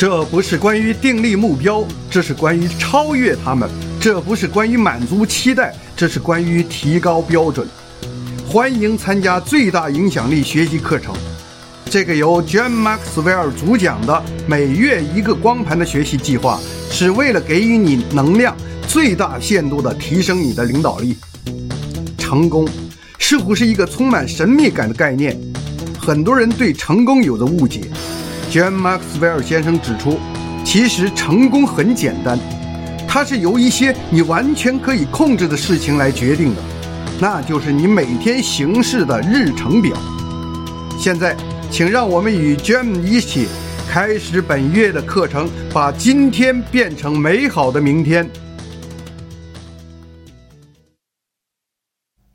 这不是关于订立目标，这是关于超越他们；这不是关于满足期待，这是关于提高标准。欢迎参加最大影响力学习课程，这个由 John Maxwell 主讲的每月一个光盘的学习计划，是为了给予你能量，最大限度地提升你的领导力。成功似乎是一个充满神秘感的概念，很多人对成功有着误解。John Maxwell 先生指出，其实成功很简单，它是由一些你完全可以控制的事情来决定的，那就是你每天行事的日程表。现在，请让我们与 John 一起开始本月的课程，把今天变成美好的明天。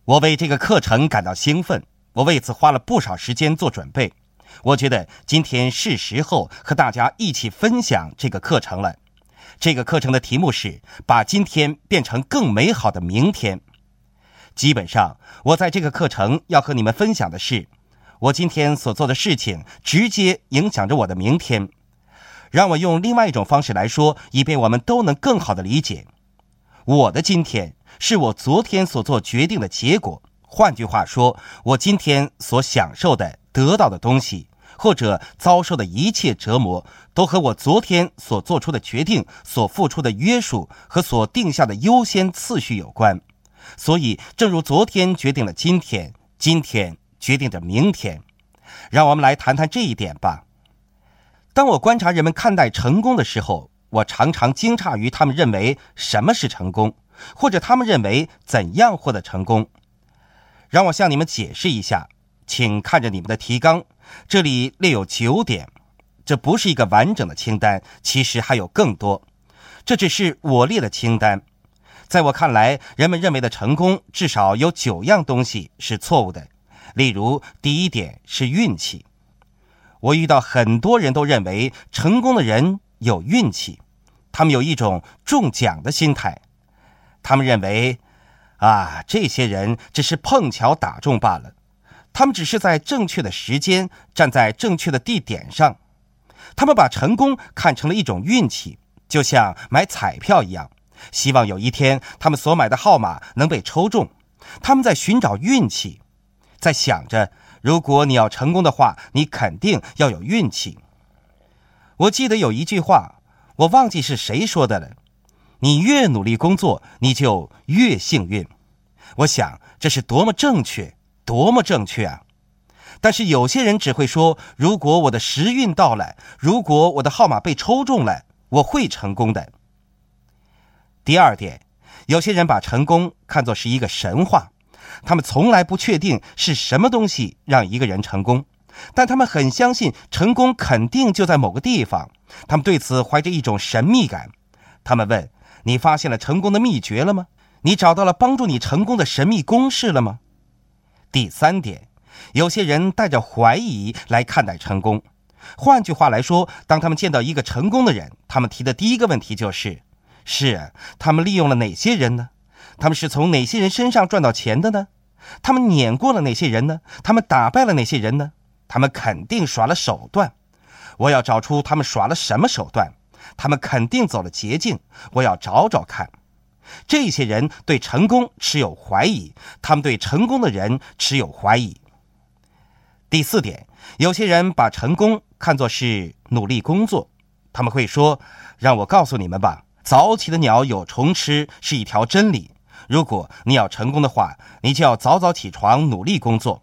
我为这个课程感到兴奋，我为此花了不少时间做准备。我觉得今天是时候和大家一起分享这个课程了。这个课程的题目是把今天变成更美好的明天。基本上，我在这个课程要和你们分享的是，我今天所做的事情直接影响着我的明天。让我用另外一种方式来说，以便我们都能更好的理解。我的今天是我昨天所做决定的结果，换句话说，我今天所享受的得到的东西，或者遭受的一切折磨，都和我昨天所做出的决定，所付出的约束和所定下的优先次序有关。所以，正如昨天决定了今天，今天决定着明天。让我们来谈谈这一点吧。当我观察人们看待成功的时候，我常常惊诧于他们认为什么是成功，或者他们认为怎样获得成功。让我向你们解释一下，请看着你们的提纲，这里列有9点。这不是一个完整的清单，其实还有更多，这只是我列的清单。在我看来，人们认为的成功至少有9样东西是错误的。例如，第1点是运气。我遇到很多人都认为成功的人有运气，他们有一种中奖的心态。他们认为这些人只是碰巧打中罢了，他们只是在正确的时间站在正确的地点上。他们把成功看成了一种运气，就像买彩票一样，希望有一天他们所买的号码能被抽中。他们在寻找运气，在想着如果你要成功的话，你肯定要有运气。我记得有一句话，我忘记是谁说的了，你越努力工作，你就越幸运。我想这是多么正确，多么正确啊！但是有些人只会说，如果我的时运到了，如果我的号码被抽中了，我会成功的。第2点，有些人把成功看作是一个神话，他们从来不确定是什么东西让一个人成功，但他们很相信成功肯定就在某个地方。他们对此怀着一种神秘感。他们问，你发现了成功的秘诀了吗？你找到了帮助你成功的神秘公式了吗？第3点，有些人带着怀疑来看待成功。换句话来说，当他们见到一个成功的人，他们提的第一个问题就是他们利用了哪些人呢？他们是从哪些人身上赚到钱的呢？他们碾过了哪些人呢？他们打败了哪些人呢？他们肯定耍了手段。我要找出他们耍了什么手段。他们肯定走了捷径，我要找找看。这些人对成功持有怀疑，他们对成功的人持有怀疑。第4点，有些人把成功看作是努力工作。他们会说，让我告诉你们吧，早起的鸟有虫吃是一条真理。如果你要成功的话，你就要早早起床努力工作。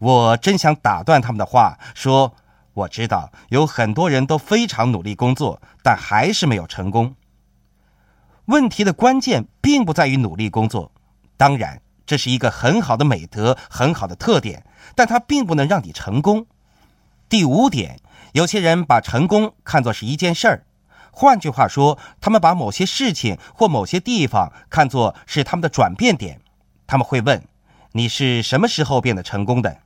我真想打断他们的话，说我知道有很多人都非常努力工作，但还是没有成功。问题的关键并不在于努力工作，当然这是一个很好的美德，很好的特点，但它并不能让你成功。第5点，有些人把成功看作是一件事儿。换句话说，他们把某些事情或某些地方看作是他们的转变点。他们会问，你是什么时候变得成功的？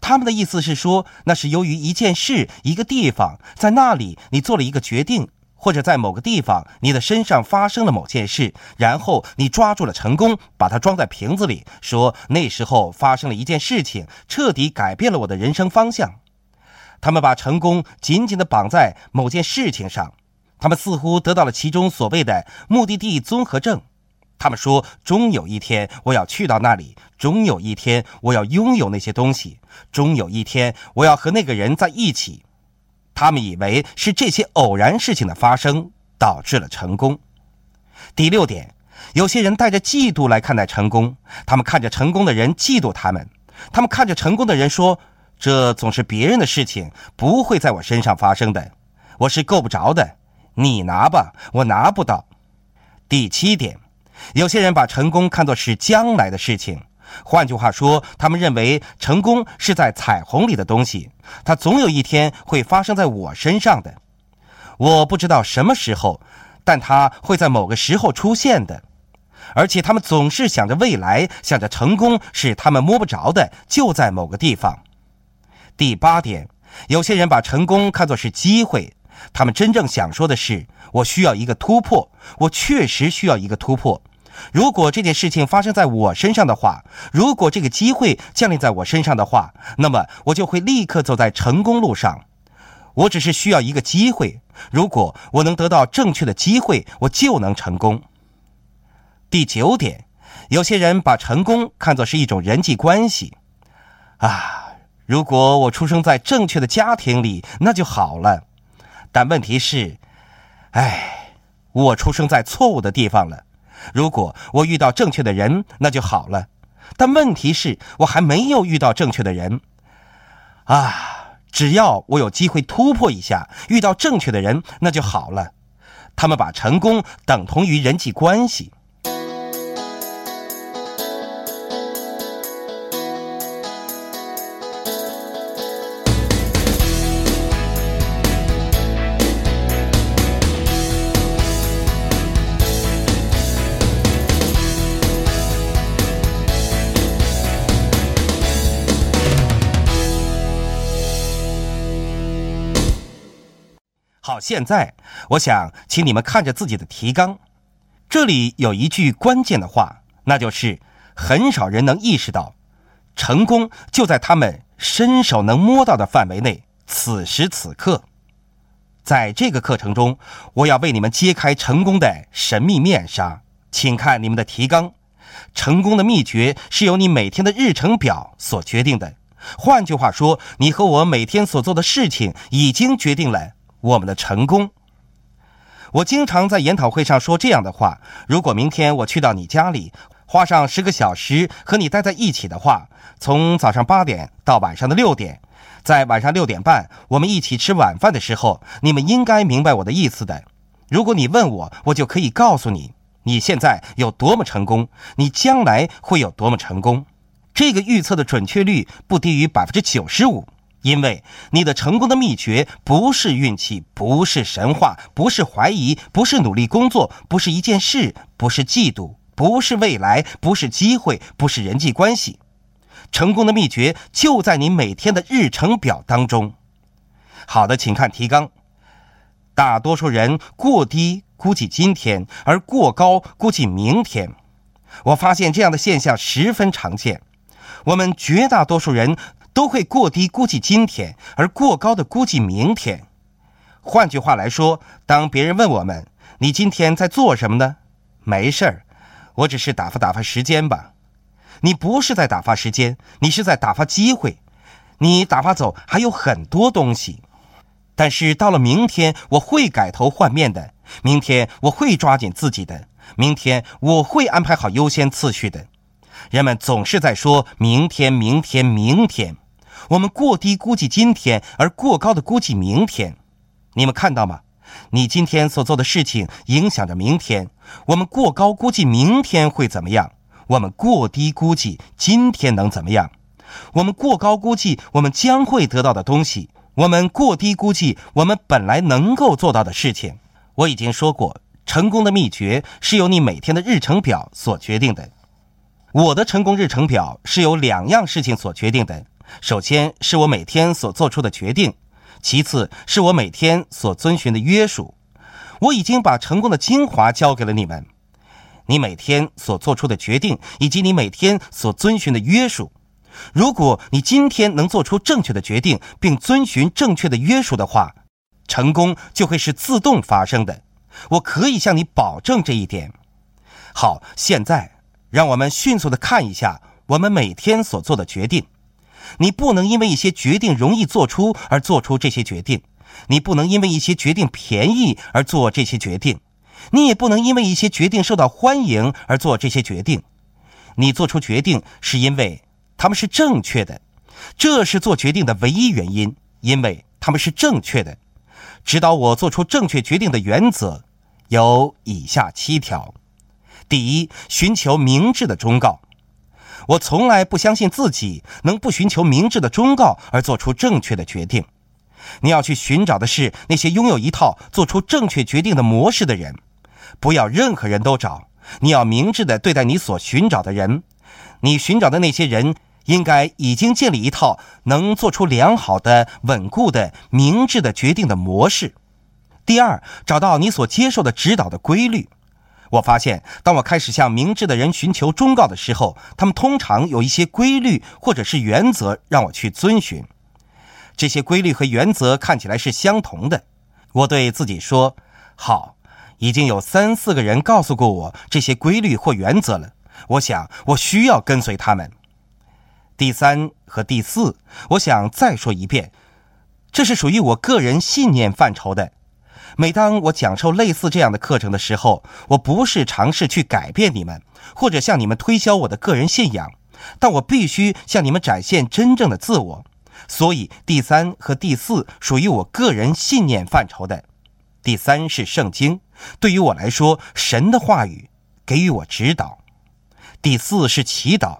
他们的意思是说，那是由于一件事、一个地方，在那里你做了一个决定，或者在某个地方你的身上发生了某件事，然后你抓住了成功，把它装在瓶子里，说那时候发生了一件事情，彻底改变了我的人生方向。他们把成功紧紧地绑在某件事情上，他们似乎得到了其中所谓的目的地综合症。他们说，终有一天我要去到那里，终有一天我要拥有那些东西，终有一天我要和那个人在一起。他们以为是这些偶然事情的发生导致了成功。第六点，有些人带着嫉妒来看待成功，他们看着成功的人嫉妒他们，他们看着成功的人说，这总是别人的事情，不会在我身上发生的，我是够不着的，你拿吧，我拿不到。第七点，有些人把成功看作是将来的事情，换句话说，他们认为成功是在彩虹里的东西，它总有一天会发生在我身上的，我不知道什么时候，但它会在某个时候出现的。而且他们总是想着未来，想着成功是他们摸不着的，就在某个地方。第八点，有些人把成功看作是机会，他们真正想说的是，我需要一个突破，我确实需要一个突破。如果这件事情发生在我身上的话，如果这个机会降临在我身上的话，那么我就会立刻走在成功路上。我只是需要一个机会，如果我能得到正确的机会，我就能成功。第九点，有些人把成功看作是一种人际关系。如果我出生在正确的家庭里，那就好了。但问题是，我出生在错误的地方了。如果我遇到正确的人，那就好了。但问题是，我还没有遇到正确的人。只要我有机会突破一下，遇到正确的人，那就好了。他们把成功等同于人际关系。好，现在我想请你们看着自己的提纲，这里有一句关键的话，那就是很少人能意识到，成功就在他们伸手能摸到的范围内，此时此刻。在这个课程中，我要为你们揭开成功的神秘面纱，请看你们的提纲。成功的秘诀是由你每天的日程表所决定的，换句话说，你和我每天所做的事情已经决定了我们的成功。我经常在研讨会上说这样的话，如果明天我去到你家里，花上10个小时和你待在一起的话，从早上8点到晚上的6点，在晚上6点半我们一起吃晚饭的时候，你们应该明白我的意思的。如果你问我，我就可以告诉你，你现在有多么成功，你将来会有多么成功。这个预测的准确率不低于95%，因为你的成功的秘诀不是运气，不是神话，不是怀疑，不是努力工作，不是一件事，不是嫉妒，不是未来，不是机会，不是人际关系。成功的秘诀就在你每天的日程表当中。好的，请看提纲。大多数人过低估计今天，而过高估计明天。我发现这样的现象十分常见。我们绝大多数人都会过低估计今天，而过高的估计明天。换句话来说，当别人问我们，你今天在做什么呢？没事儿，我只是打发打发时间吧。你不是在打发时间，你是在打发机会，你打发走还有很多东西。但是到了明天，我会改头换面的，明天我会抓紧自己的，明天我会安排好优先次序的。人们总是在说明天，明天，明天。我们过低估计今天，而过高的估计明天。你们看到吗？你今天所做的事情影响着明天。我们过高估计明天会怎么样，我们过低估计今天能怎么样。我们过高估计我们将会得到的东西，我们过低估计我们本来能够做到的事情。我已经说过，成功的秘诀是由你每天的日程表所决定的。我的成功日程表是由2样事情所决定的，首先是我每天所做出的决定，其次是我每天所遵循的约束。我已经把成功的精华交给了你们，你每天所做出的决定以及你每天所遵循的约束。如果你今天能做出正确的决定，并遵循正确的约束的话，成功就会是自动发生的。我可以向你保证这一点。好，现在让我们迅速地看一下我们每天所做的决定。你不能因为一些决定容易做出而做出这些决定，你不能因为一些决定便宜而做这些决定，你也不能因为一些决定受到欢迎而做这些决定。你做出决定是因为他们是正确的，这是做决定的唯一原因，因为他们是正确的。指导我做出正确决定的原则有以下7条。第一，寻求明智的忠告。我从来不相信自己能不寻求明智的忠告而做出正确的决定。你要去寻找的是那些拥有一套做出正确决定的模式的人，不要任何人都找。你要明智地对待你所寻找的人，你寻找的那些人应该已经建立一套能做出良好的、稳固的、明智的决定的模式。第二，找到你所接受的指导的规律。我发现，当我开始向明智的人寻求忠告的时候，他们通常有一些规律或者是原则让我去遵循。这些规律和原则看起来是相同的。我对自己说，好，已经有3、4个人告诉过我这些规律或原则了，我想我需要跟随他们。第三和第四，我想再说一遍，这是属于我个人信念范畴的。每当我讲授类似这样的课程的时候，我不是尝试去改变你们，或者向你们推销我的个人信仰，但我必须向你们展现真正的自我。所以第3和第4属于我个人信念范畴的。第3是圣经，对于我来说，神的话语给予我指导。第4是祈祷。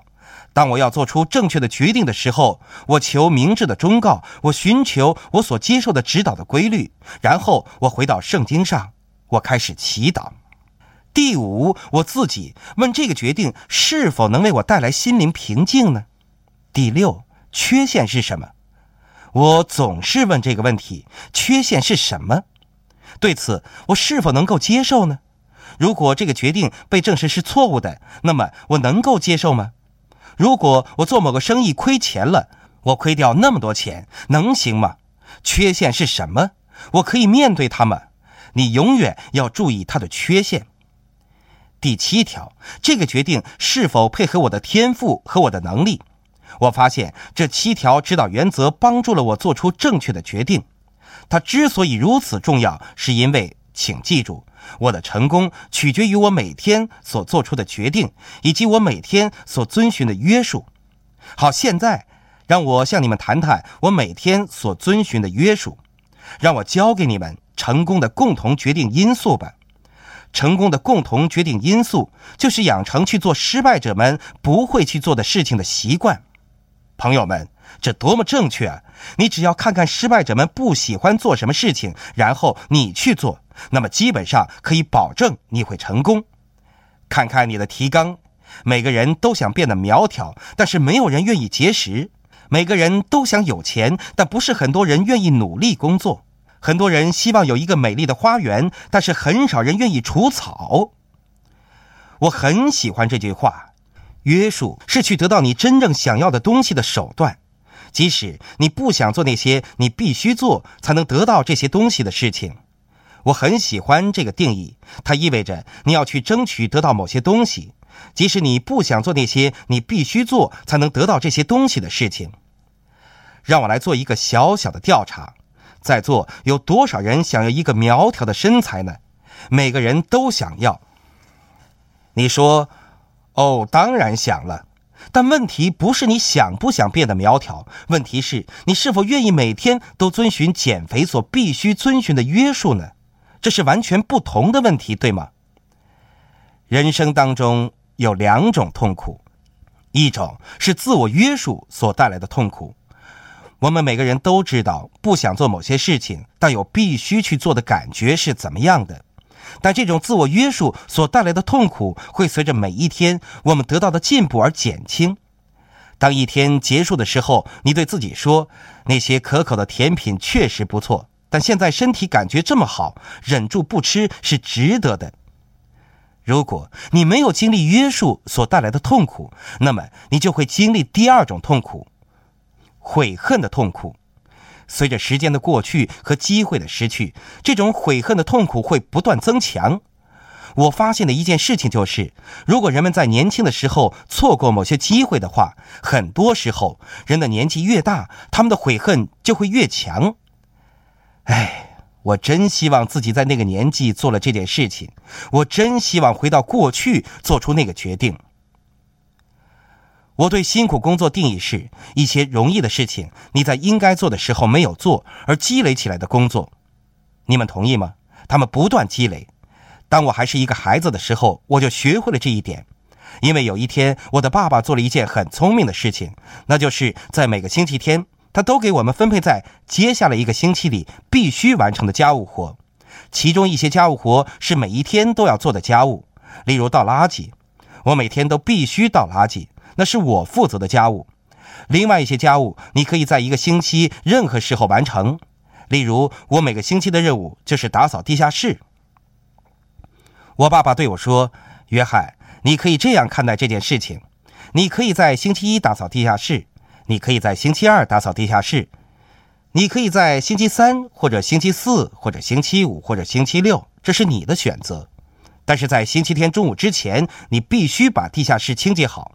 当我要做出正确的决定的时候，我求明智的忠告，我寻求我所接受的指导的规律，然后我回到圣经上，我开始祈祷。第5，我自己问这个决定是否能为我带来心灵平静呢？第6，缺陷是什么？我总是问这个问题，缺陷是什么？对此，我是否能够接受呢？如果这个决定被证实是错误的，那么我能够接受吗？如果我做某个生意亏钱了，我亏掉那么多钱，能行吗？缺陷是什么？我可以面对它吗？你永远要注意它的缺陷。第7条，这个决定是否配合我的天赋和我的能力？我发现这7条指导原则帮助了我做出正确的决定。它之所以如此重要，是因为，请记住，我的成功取决于我每天所做出的决定，以及我每天所遵循的约束。好，现在让我向你们谈谈我每天所遵循的约束。让我教给你们成功的共同决定因素吧。成功的共同决定因素就是养成去做失败者们不会去做的事情的习惯。朋友们，这多么正确啊！你只要看看失败者们不喜欢做什么事情，然后你去做，那么基本上可以保证你会成功。看看你的提纲，每个人都想变得苗条，但是没有人愿意节食；每个人都想有钱，但不是很多人愿意努力工作；很多人希望有一个美丽的花园，但是很少人愿意除草。我很喜欢这句话，约束是去得到你真正想要的东西的手段。即使你不想做那些你必须做才能得到这些东西的事情。我很喜欢这个定义，它意味着你要去争取得到某些东西，即使你不想做那些你必须做才能得到这些东西的事情。让我来做一个小小的调查，在座有多少人想要一个苗条的身材呢？每个人都想要。你说，哦，当然想了。但问题不是你想不想变得苗条，问题是你是否愿意每天都遵循减肥所必须遵循的约束呢？这是完全不同的问题，对吗？人生当中有2种痛苦，一种是自我约束所带来的痛苦。我们每个人都知道不想做某些事情，但有必须去做的感觉是怎么样的。但这种自我约束所带来的痛苦会随着每一天我们得到的进步而减轻。当一天结束的时候，你对自己说，那些可口的甜品确实不错，但现在身体感觉这么好，忍住不吃是值得的。如果你没有经历约束所带来的痛苦，那么你就会经历第二种痛苦，悔恨的痛苦。随着时间的过去和机会的失去，这种悔恨的痛苦会不断增强。我发现的一件事情就是，如果人们在年轻的时候错过某些机会的话，很多时候人的年纪越大，他们的悔恨就会越强。我真希望自己在那个年纪做了这件事情，我真希望回到过去做出那个决定。我对辛苦工作定义是一些容易的事情你在应该做的时候没有做而积累起来的工作。你们同意吗？他们不断积累。当我还是一个孩子的时候，我就学会了这一点。因为有一天我的爸爸做了一件很聪明的事情，那就是在每个星期天他都给我们分配在接下来一个星期里必须完成的家务活，其中一些家务活是每一天都要做的家务，例如倒垃圾，我每天都必须倒垃圾，那是我负责的家务。另外一些家务你可以在一个星期任何时候完成，例如我每个星期的任务就是打扫地下室。我爸爸对我说，约翰，你可以这样看待这件事情，你可以在星期一打扫地下室，你可以在星期二打扫地下室，你可以在星期三或者星期四或者星期五或者星期六，这是你的选择，但是在星期天中午之前你必须把地下室清洁好。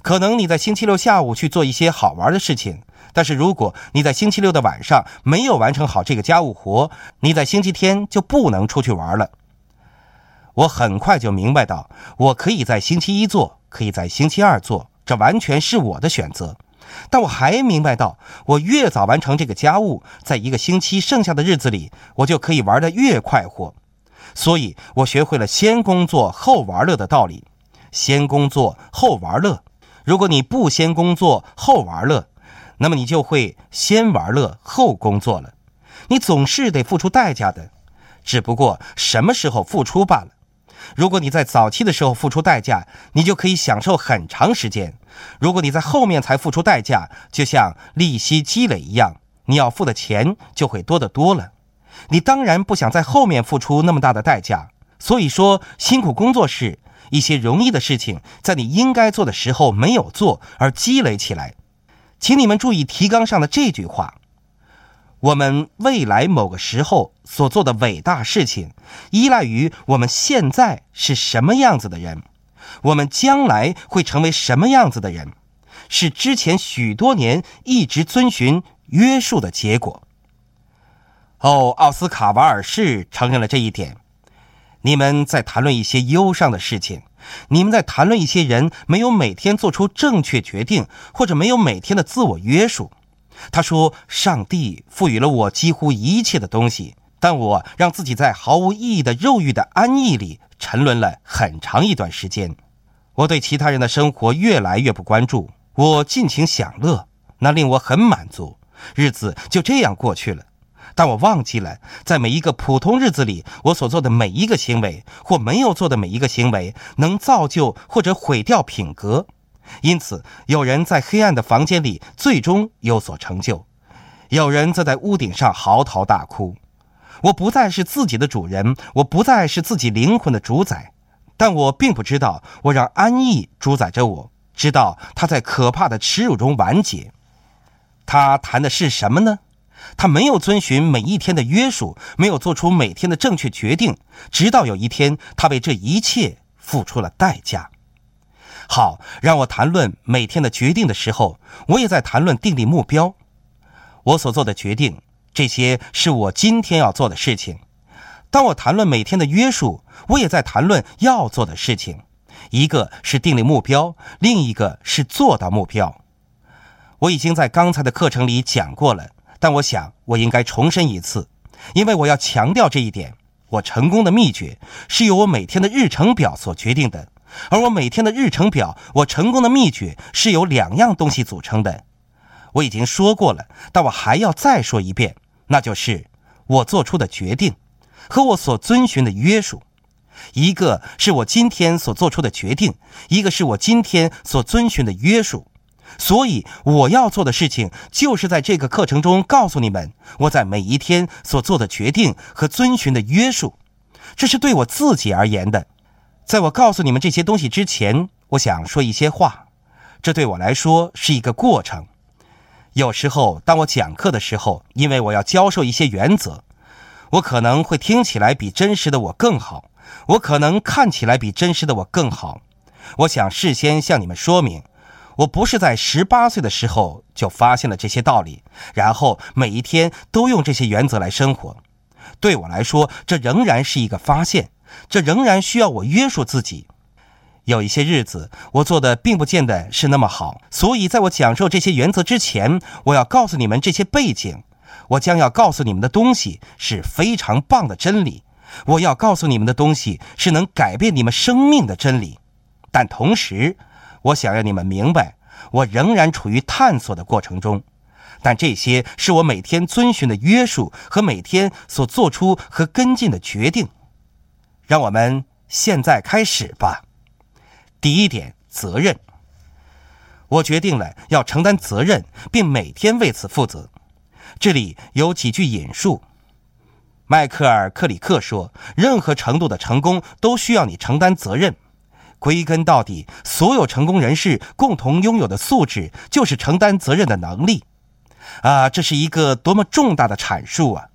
可能你在星期六下午去做一些好玩的事情，但是如果你在星期六的晚上没有完成好这个家务活，你在星期天就不能出去玩了。我很快就明白到，我可以在星期一做，可以在星期二做，这完全是我的选择。但我还明白到，我越早完成这个家务，在一个星期剩下的日子里，我就可以玩得越快活。所以我学会了先工作后玩乐的道理，先工作后玩乐。如果你不先工作后玩乐，那么你就会先玩乐后工作了。你总是得付出代价的，只不过什么时候付出罢了。如果你在早期的时候付出代价，你就可以享受很长时间。如果你在后面才付出代价，就像利息积累一样，你要付的钱就会多得多了。你当然不想在后面付出那么大的代价，所以说辛苦工作是一些容易的事情在你应该做的时候没有做而积累起来。请你们注意提纲上的这句话，我们未来某个时候所做的伟大事情，依赖于我们现在是什么样子的人，我们将来会成为什么样子的人，是之前许多年一直遵循约束的结果。奥斯卡·瓦尔士承认了这一点。你们在谈论一些忧伤的事情，你们在谈论一些人没有每天做出正确决定，或者没有每天的自我约束。他说，上帝赋予了我几乎一切的东西，但我让自己在毫无意义的肉欲的安逸里沉沦了很长一段时间。我对其他人的生活越来越不关注，我尽情享乐，那令我很满足，日子就这样过去了。但我忘记了，在每一个普通日子里，我所做的每一个行为或没有做的每一个行为能造就或者毁掉品格。因此有人在黑暗的房间里最终有所成就，有人则在屋顶上嚎啕大哭。我不再是自己的主人，我不再是自己灵魂的主宰，但我并不知道我让安逸主宰着我，直到他在可怕的耻辱中完结。他谈的是什么呢？他没有遵循每一天的约束，没有做出每天的正确决定，直到有一天他为这一切付出了代价。好，让我谈论每天的决定的时候，我也在谈论订立目标。我所做的决定，这些是我今天要做的事情。当我谈论每天的约束，我也在谈论要做的事情。一个是订立目标，另一个是做到目标。我已经在刚才的课程里讲过了，但我想我应该重申一次，因为我要强调这一点。我成功的秘诀是由我每天的日程表所决定的。而我每天的日程表，我成功的秘诀是由两样东西组成的。我已经说过了，但我还要再说一遍，那就是我做出的决定和我所遵循的约束。一个是我今天所做出的决定，一个是我今天所遵循的约束。所以我要做的事情就是在这个课程中告诉你们，我在每一天所做的决定和遵循的约束。这是对我自己而言的。在我告诉你们这些东西之前，我想说一些话。这对我来说是一个过程。有时候当我讲课的时候，因为我要教授一些原则，我可能会听起来比真实的我更好，我可能看起来比真实的我更好。我想事先向你们说明，我不是在18岁的时候就发现了这些道理，然后每一天都用这些原则来生活。对我来说，这仍然是一个发现，这仍然需要我约束自己。有一些日子我做的并不见得是那么好，所以在我讲授这些原则之前，我要告诉你们这些背景。我将要告诉你们的东西是非常棒的真理，我要告诉你们的东西是能改变你们生命的真理。但同时我想让你们明白，我仍然处于探索的过程中，但这些是我每天遵循的约束和每天所做出和跟进的决定。让我们现在开始吧。第一点，责任。我决定了要承担责任，并每天为此负责。这里有几句引述。迈克尔·克里克说，任何程度的成功都需要你承担责任。归根到底，所有成功人士共同拥有的素质就是承担责任的能力。这是一个多么重大的阐述啊！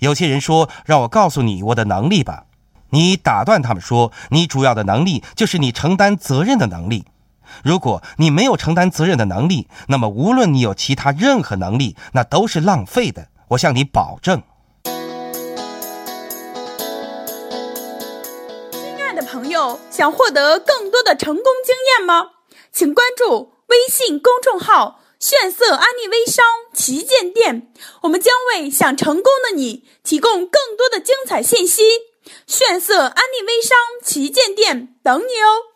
有些人说，让我告诉你我的能力吧。你打断他们说，你主要的能力就是你承担责任的能力。如果你没有承担责任的能力，那么无论你有其他任何能力，那都是浪费的，我向你保证。亲爱的朋友，想获得更多的成功经验吗？请关注微信公众号炫色安利微商旗舰店，我们将为想成功的你提供更多的精彩信息。炫色安利微商旗舰店等你哦。